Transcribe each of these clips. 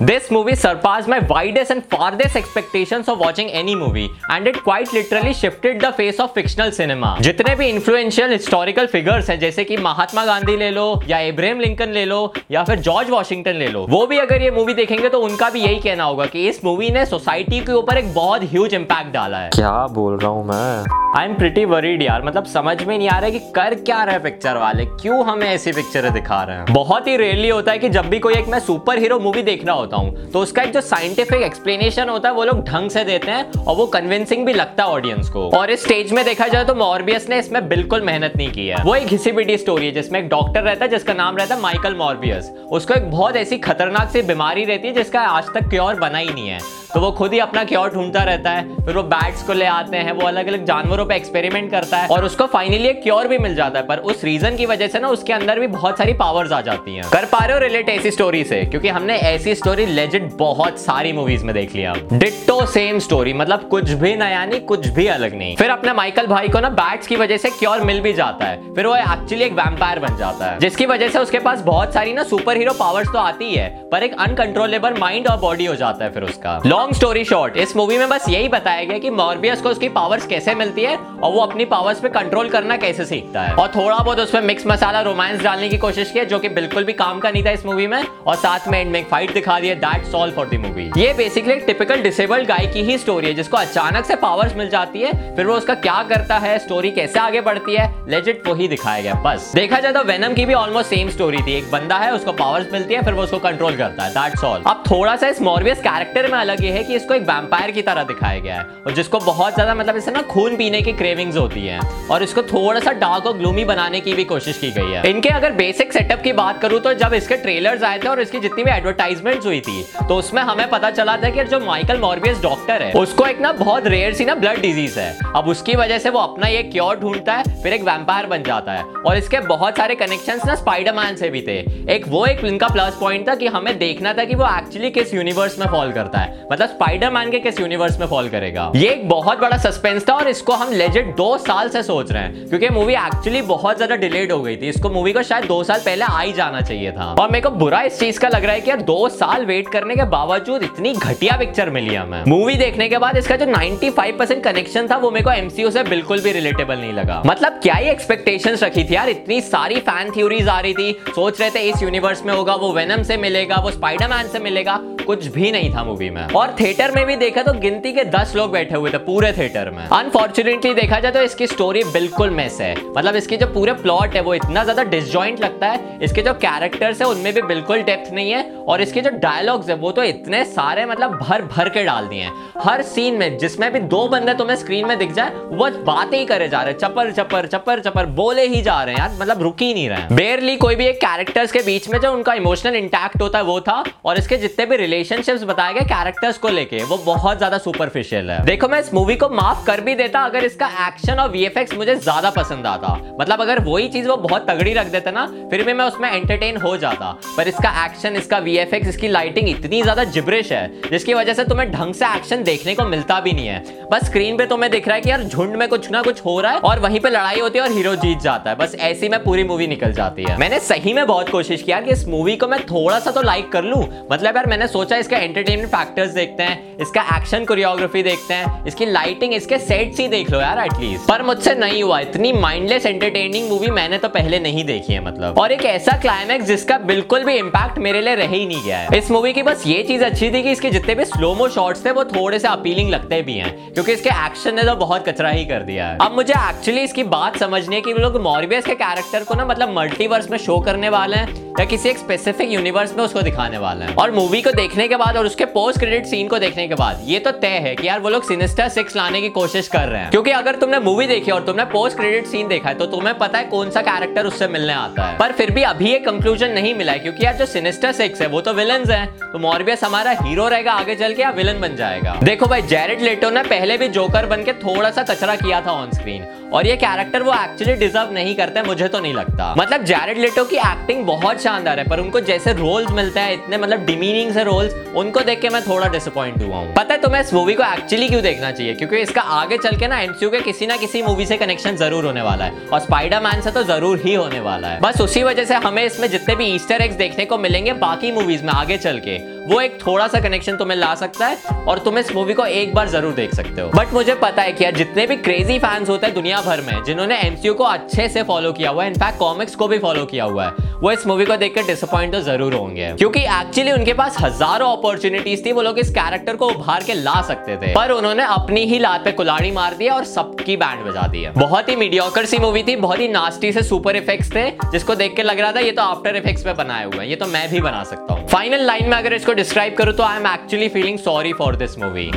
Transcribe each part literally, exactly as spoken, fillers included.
This movie surpassed my widest and farthest expectations of watching any movie, and it quite literally shifted the face of fictional cinema. जितने भी influential historical figures हैं, जैसे कि महात्मा गांधी ले लो, या Abraham Lincoln ले लो, या फिर जॉर्ज वॉशिंगटन ले लो, वो भी अगर ये मूवी देखेंगे तो उनका भी यही कहना होगा कि इस मूवी ने सोसाइटी के ऊपर एक बहुत ह्यूज इम्पैक्ट डाला है। क्या बोल रहा हूँ मैं? आई एम प्रिटी वरीड यार, मतलब समझ में नहीं आ रहा है कि कर क्या रहे पिक्चर वाले, क्यों हमें ऐसी पिक्चरें दिखा रहे हैं। बहुत ही रेयरली होता है कि जब भी कोई एक मैं सुपर हीरो मूवी देखना होता हूँ तो उसका एक जो साइंटिफिक एक्सप्लेनेशन होता है वो लोग ढंग से देते हैं और वो कन्विंसिंग भी लगता है ऑडियंस को। और इस स्टेज में देखा जाए तो मॉर्बियस ने इसमें बिल्कुल मेहनत नहीं की है। वो एक घिसी पिटी स्टोरी है जिसमें एक डॉक्टर रहता है जिसका नाम रहता है माइकल मॉर्बियस। उसको एक बहुत ऐसी खतरनाक सी बीमारी रहती है जिसका आज तक क्योर बना ही नहीं है, तो वो खुद ही अपना क्योर ढूंढता रहता है। फिर वो बैट्स को ले आते हैं, वो अलग अलग जानवरों पे एक्सपेरिमेंट करता है और उसको फाइनली एक क्योर भी मिल जाता है, पर उस रीजन की वजह से ना उसके अंदर भी बहुत सारी पावर्स आ जाती हैं। कर पा रहे हो रिलेट ऐसी स्टोरी से? क्योंकि हमने ऐसी स्टोरी लेजिट बहुत सारी मूवीज में देख लिया। डिट्टो सेम स्टोरी, मतलब कुछ भी नया नहीं, कुछ भी अलग नहीं। फिर अपने माइकल भाई को ना बैट्स की वजह से क्योर मिल भी जाता है, फिर वो एक्चुअली एक वैम्पायर बन जाता है, जिसकी वजह से उसके पास बहुत सारी ना सुपर हीरो पावर्स तो आती है, पर एक अनकंट्रोलेबल माइंड और बॉडी हो जाता है फिर उसका। लॉन्ग स्टोरी शॉर्ट, इस मूवी में बस यही बताया गया कि मॉर्बियस को उसकी पावर्स कैसे मिलती है और वो अपनी पावर्स पे कंट्रोल करना कैसे सीखता है, और थोड़ा बहुत उसमें मिक्स मसाला रोमांस डालने की कोशिश की है जो कि बिल्कुल भी काम का नहीं था इस मूवी में, और साथ में एंड में एक फाइट दिखा दी है। That's all for the movie. ये बेसिकली एक टिपिकल डिसेबल्ड गाय की ही स्टोरी है जिसको अचानक से पावर्स मिल जाती है, फिर वो उसका क्या करता है, स्टोरी कैसे आगे बढ़ती है, लेजिट वो ही दिखाया गया। बस देखा जाए तो वेनम की भी ऑलमोस्ट सेम स्टोरी थी। एक बंदा है, उसको पावर्स मिलती है, फिर वो उसको कंट्रोल करता है। That's all. अब थोड़ा सा इस मॉर्बियस कैरेक्टर में अलग ये है कि इसको एक वैम्पायर की तरह दिखाया गया है और जिसको बहुत ज्यादा मतलब इससे ना खून पीने की क्रेविंग्स होती है और इसको थोड़ा सा डार्क और ग्लूमी बनाने की भी कोशिश की गई है। इनके अगर बेसिक सेटअप की बात करूं तो जब इसके ट्रेलर्स आए थे और इसकी जितनी भी एडवर्टाइजमेंट्स हुई थी तो उसमें हमें पता चला था कि जो माइकल मॉर्बियस डॉक्टर है उसको एक ना बहुत रेयर सी ना ब्लड डिजीज है। अब उसकी वजह से वो अपना ये क्योर ढूंढता है, फिर एक वैम्पायर बन जाता है और इसके बहुत सारे कनेक्शंस ना स्पाइडरमैन से भी थे। एक वो एक इनका प्लस पॉइंट था कि हमें देखना था कि वो एक्चुअली किस यूनिवर्स में फॉल करता है, मतलब स्पाइडरमैन के किस यूनिवर्स में फॉल करेगा। ये एक बहुत बड़ा सस्पेंस था और इसको हम लेजिट दो साल से सोच रहे हैं क्योंकि मूवी एक्चुअली बहुत ज्यादा डिलेड हो गई थी। इसको मूवी को शायद दो साल पहले आ ही जाना चाहिए था और मेरे को बुरा इस चीज का लग रहा है कि यार दो साल वेट करने के बावजूद इतनी घटिया पिक्चर मिली हमें। मूवी देखने के बाद इसका जो पचानवे परसेंट कनेक्शन था वो मेरे को एमसीयू से बिल्कुल भी रिलेटेबल नहीं लगा। मतलब क्या ही एक्सपेक्टेशंस रखी थी यार, इतनी सारी फैन थ्योरीज आ रही थी, सोच रहे थे इस यूनिवर्स में होगा, वो वेनम से मिलेगा, वो स्पाइडरमैन से मिलेगा, कुछ भी नहीं था मूवी में। और थिएटर में भी देखा तो गिनती के दस लोग बैठे हुए थे पूरे थिएटर में। अनफॉर्चुनेटली देखा जाए तो इसकी स्टोरी बिल्कुल मिस है, मतलब इसकी जो पूरे प्लॉट है वो इतना ज्यादा डिसजॉइंट लगता है, इसके जो कैरेक्टर्स है उनमें भी बिल्कुल डेप्थ नहीं है और इसके जो डायलॉग्स है वो तो इतने सारे मतलब भर भर के डाल दिए हैं। हर सीन में जिसमें भी दो बंदे तुम्हें स्क्रीन में दिख जाए वो बातें ही करे जा रहे, चपर चपर चपर चपर बोले ही जा रहे हैं यार, मतलब रुक ही नहीं रहे। बेयरली कोई भी एक कैरेक्टर्स के बीच में जो उनका इमोशनल इंटैक्ट होता है वो था और इसके जितने भी रिलेशनशिप्स बताया गया कैरेक्टर्स को लेके वो बहुत ज्यादा सुपरफिशियल है। देखो मैं इस मूवी को माफ कर भी देता अगर इसका एक्शन और वीएफएक्स मुझे ज्यादा पसंद आता, मतलब अगर वही चीज वो बहुत तगड़ी रख देता ना फिर भी मैं उसमें एंटरटेन हो जाता, पर इसका एक्शन, इसका वीएफएक्स, इसकी लाइटिंग इतनी ज्यादा जिब्रिश है जिसकी वजह से तुम्हें ढंग से एक्शन देखने को मिलता भी नहीं है। बस स्क्रीन पे तुम्हें दिख रहा है कि यार झुंड में कुछ ना कुछ हो रहा है और वहीं पे लड़ाई होती है और हीरो जीत जाता है, बस ऐसी में पूरी मूवी निकल जाती है। मैंने सही में बहुत कोशिश किया कि इस मूवी को मैं थोड़ा सा तो लाइक कर लूं, मतलब यार मैंने सोचा इसका एंटरटेनमेंट फैक्टर्स देखते हैं, इसका एक्शन कोरियोग्राफी देखते हैं, इसकी लाइटिंग, इसके सेट्स ही देख लो यार एटलीस्ट, पर मुझसे नहीं हुआ। इतनी माइंडलेस एंटरटेनिंग मूवी मैंने तो पहले नहीं देखी है मतलब, और एक ऐसा क्लाइमैक्स जिसका बिल्कुल भी इंपैक्ट मेरे लिए रह ही नहीं गया है। इस मूवी की बस ये चीज अच्छी थी कि इसके जितने भी स्लोमो शॉट्स थे वो थोड़े से अपीलिंग लगते भी हैं क्योंकि इसके एक्शन ने तो बहुत कचरा ही कर दिया है। अब मुझे एक्चुअली इसकी बात समझने की लोग मॉर्बियस के कैरेक्टर को ना मतलब मल्टीवर्स में शो करने वाले हैं या किसी एक स्पेसिफिक यूनिवर्स में उसको दिखाने वाला है। और मूवी को देखने के बाद और उसके पोस्ट क्रेडिट सीन को देखने के बाद ये तो तय है कि यार वो लोग सिनिस्टर सिक्स लाने की कोशिश कर रहे हैं, क्योंकि अगर तुमने मूवी देखी और तुमने पोस्ट क्रेडिट सीन देखा है तो तुम्हें पता है कौन सा कैरेक्टर उससे मिलने आता है। पर फिर भी अभी ये कंक्लूजन नहीं मिला है क्योंकि यार जो सिनिस्टर सिक्स है वो तो विलन्स हैं, तो मॉर्बियस हमारा हीरो रहेगा आगे चल के या विलन बन जाएगा। देखो भाई, जैरेड लेटो ने पहले भी जोकर बन के थोड़ा सा कचरा किया था ऑन स्क्रीन और ये कैरेक्टर वो एक्चुअली डिजर्व नहीं करते, मुझे तो नहीं लगता। मतलब जैरेड लेटो की एक्टिंग बहुत शानदार है पर उनको जैसे रोल्स मिलते हैं इतने मतलब डिमीनिंग से रोल्स, उनको देख के मैं थोड़ा डिसअपॉइंट हुआ हूं। पता है तुम्हें इस मूवी को एक्चुअली क्यों देखना चाहिए? क्योंकि इसका आगे चल के ना एमसीयू के किसी ना किसी मूवी से कनेक्शन जरूर होने वाला है और स्पाइडरमैन से तो जरूर ही होने वाला है। बस उसी वजह से हमें इसमें जितने भी ईस्टर एग्स देखने को मिलेंगे बाकी मूवीज में आगे चल के वो एक थोड़ा सा कनेक्शन तुम्हें ला सकता है और तुम इस मूवी को एक बार जरूर देख सकते हो। बट मुझे पता है कि यार जितने भी क्रेजी फैंस होते हैं दुनिया भर में जिन्होंने एमसीयू को अच्छे से फॉलो किया हुआ है, इनफैक्ट कॉमिक्स को भी फॉलो किया हुआ है, वो इस मूवी को देखकर डिसअपॉइंट तो जरूर होंगे, क्योंकि एक्चुअली उनके पास हजारों अपॉर्चुनिटीज थी, वो लोग इस कैरेक्टर को उभार के ला सकते थे, पर उन्होंने अपनी ही लात पे कुल्हाड़ी मार दी और सबकी बैंड बजा दी है। बहुत ही मीडियोकर सी मूवी थी, बहुत ही नास्टी से सुपर इफेक्ट्स थे जिसको देख के लग रहा था ये तो आफ्टर इफेक्ट्स पे बनाए हुए हैं, ये तो मैं भी बना सकता हूँ। फाइनल लाइन में अगर इसको डिस्क्राइब करूँ तो I am actually feeling sorry for this movie.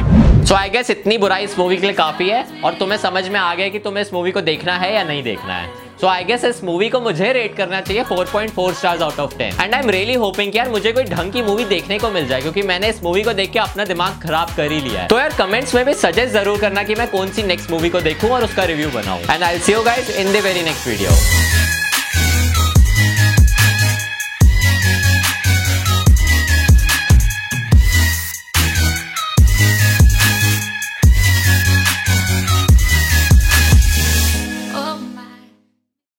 So I guess इतनी बुराई इस मूवी के लिए काफी है और तुम्हें समझ में आ गया कि तुम्हें इस मूवी को देखना है या नहीं देखना है। सो आई गेस इस मूवी को मुझे रेट करना चाहिए four point four stars out of ten and I am really hoping कि यार मुझे कोई ढंग की मूवी देखने को मिल जाए, क्योंकि मैंने इस मूवी को देख के अपना दिमाग खराब कर ही लिया है। तो यार कमेंट्स में भी सजेस्ट जरूर करना कि मैं कौन सी नेक्स्ट मूवी को देखूं और उसका रिव्यू बनाऊं। And I will see you guys in the very next video.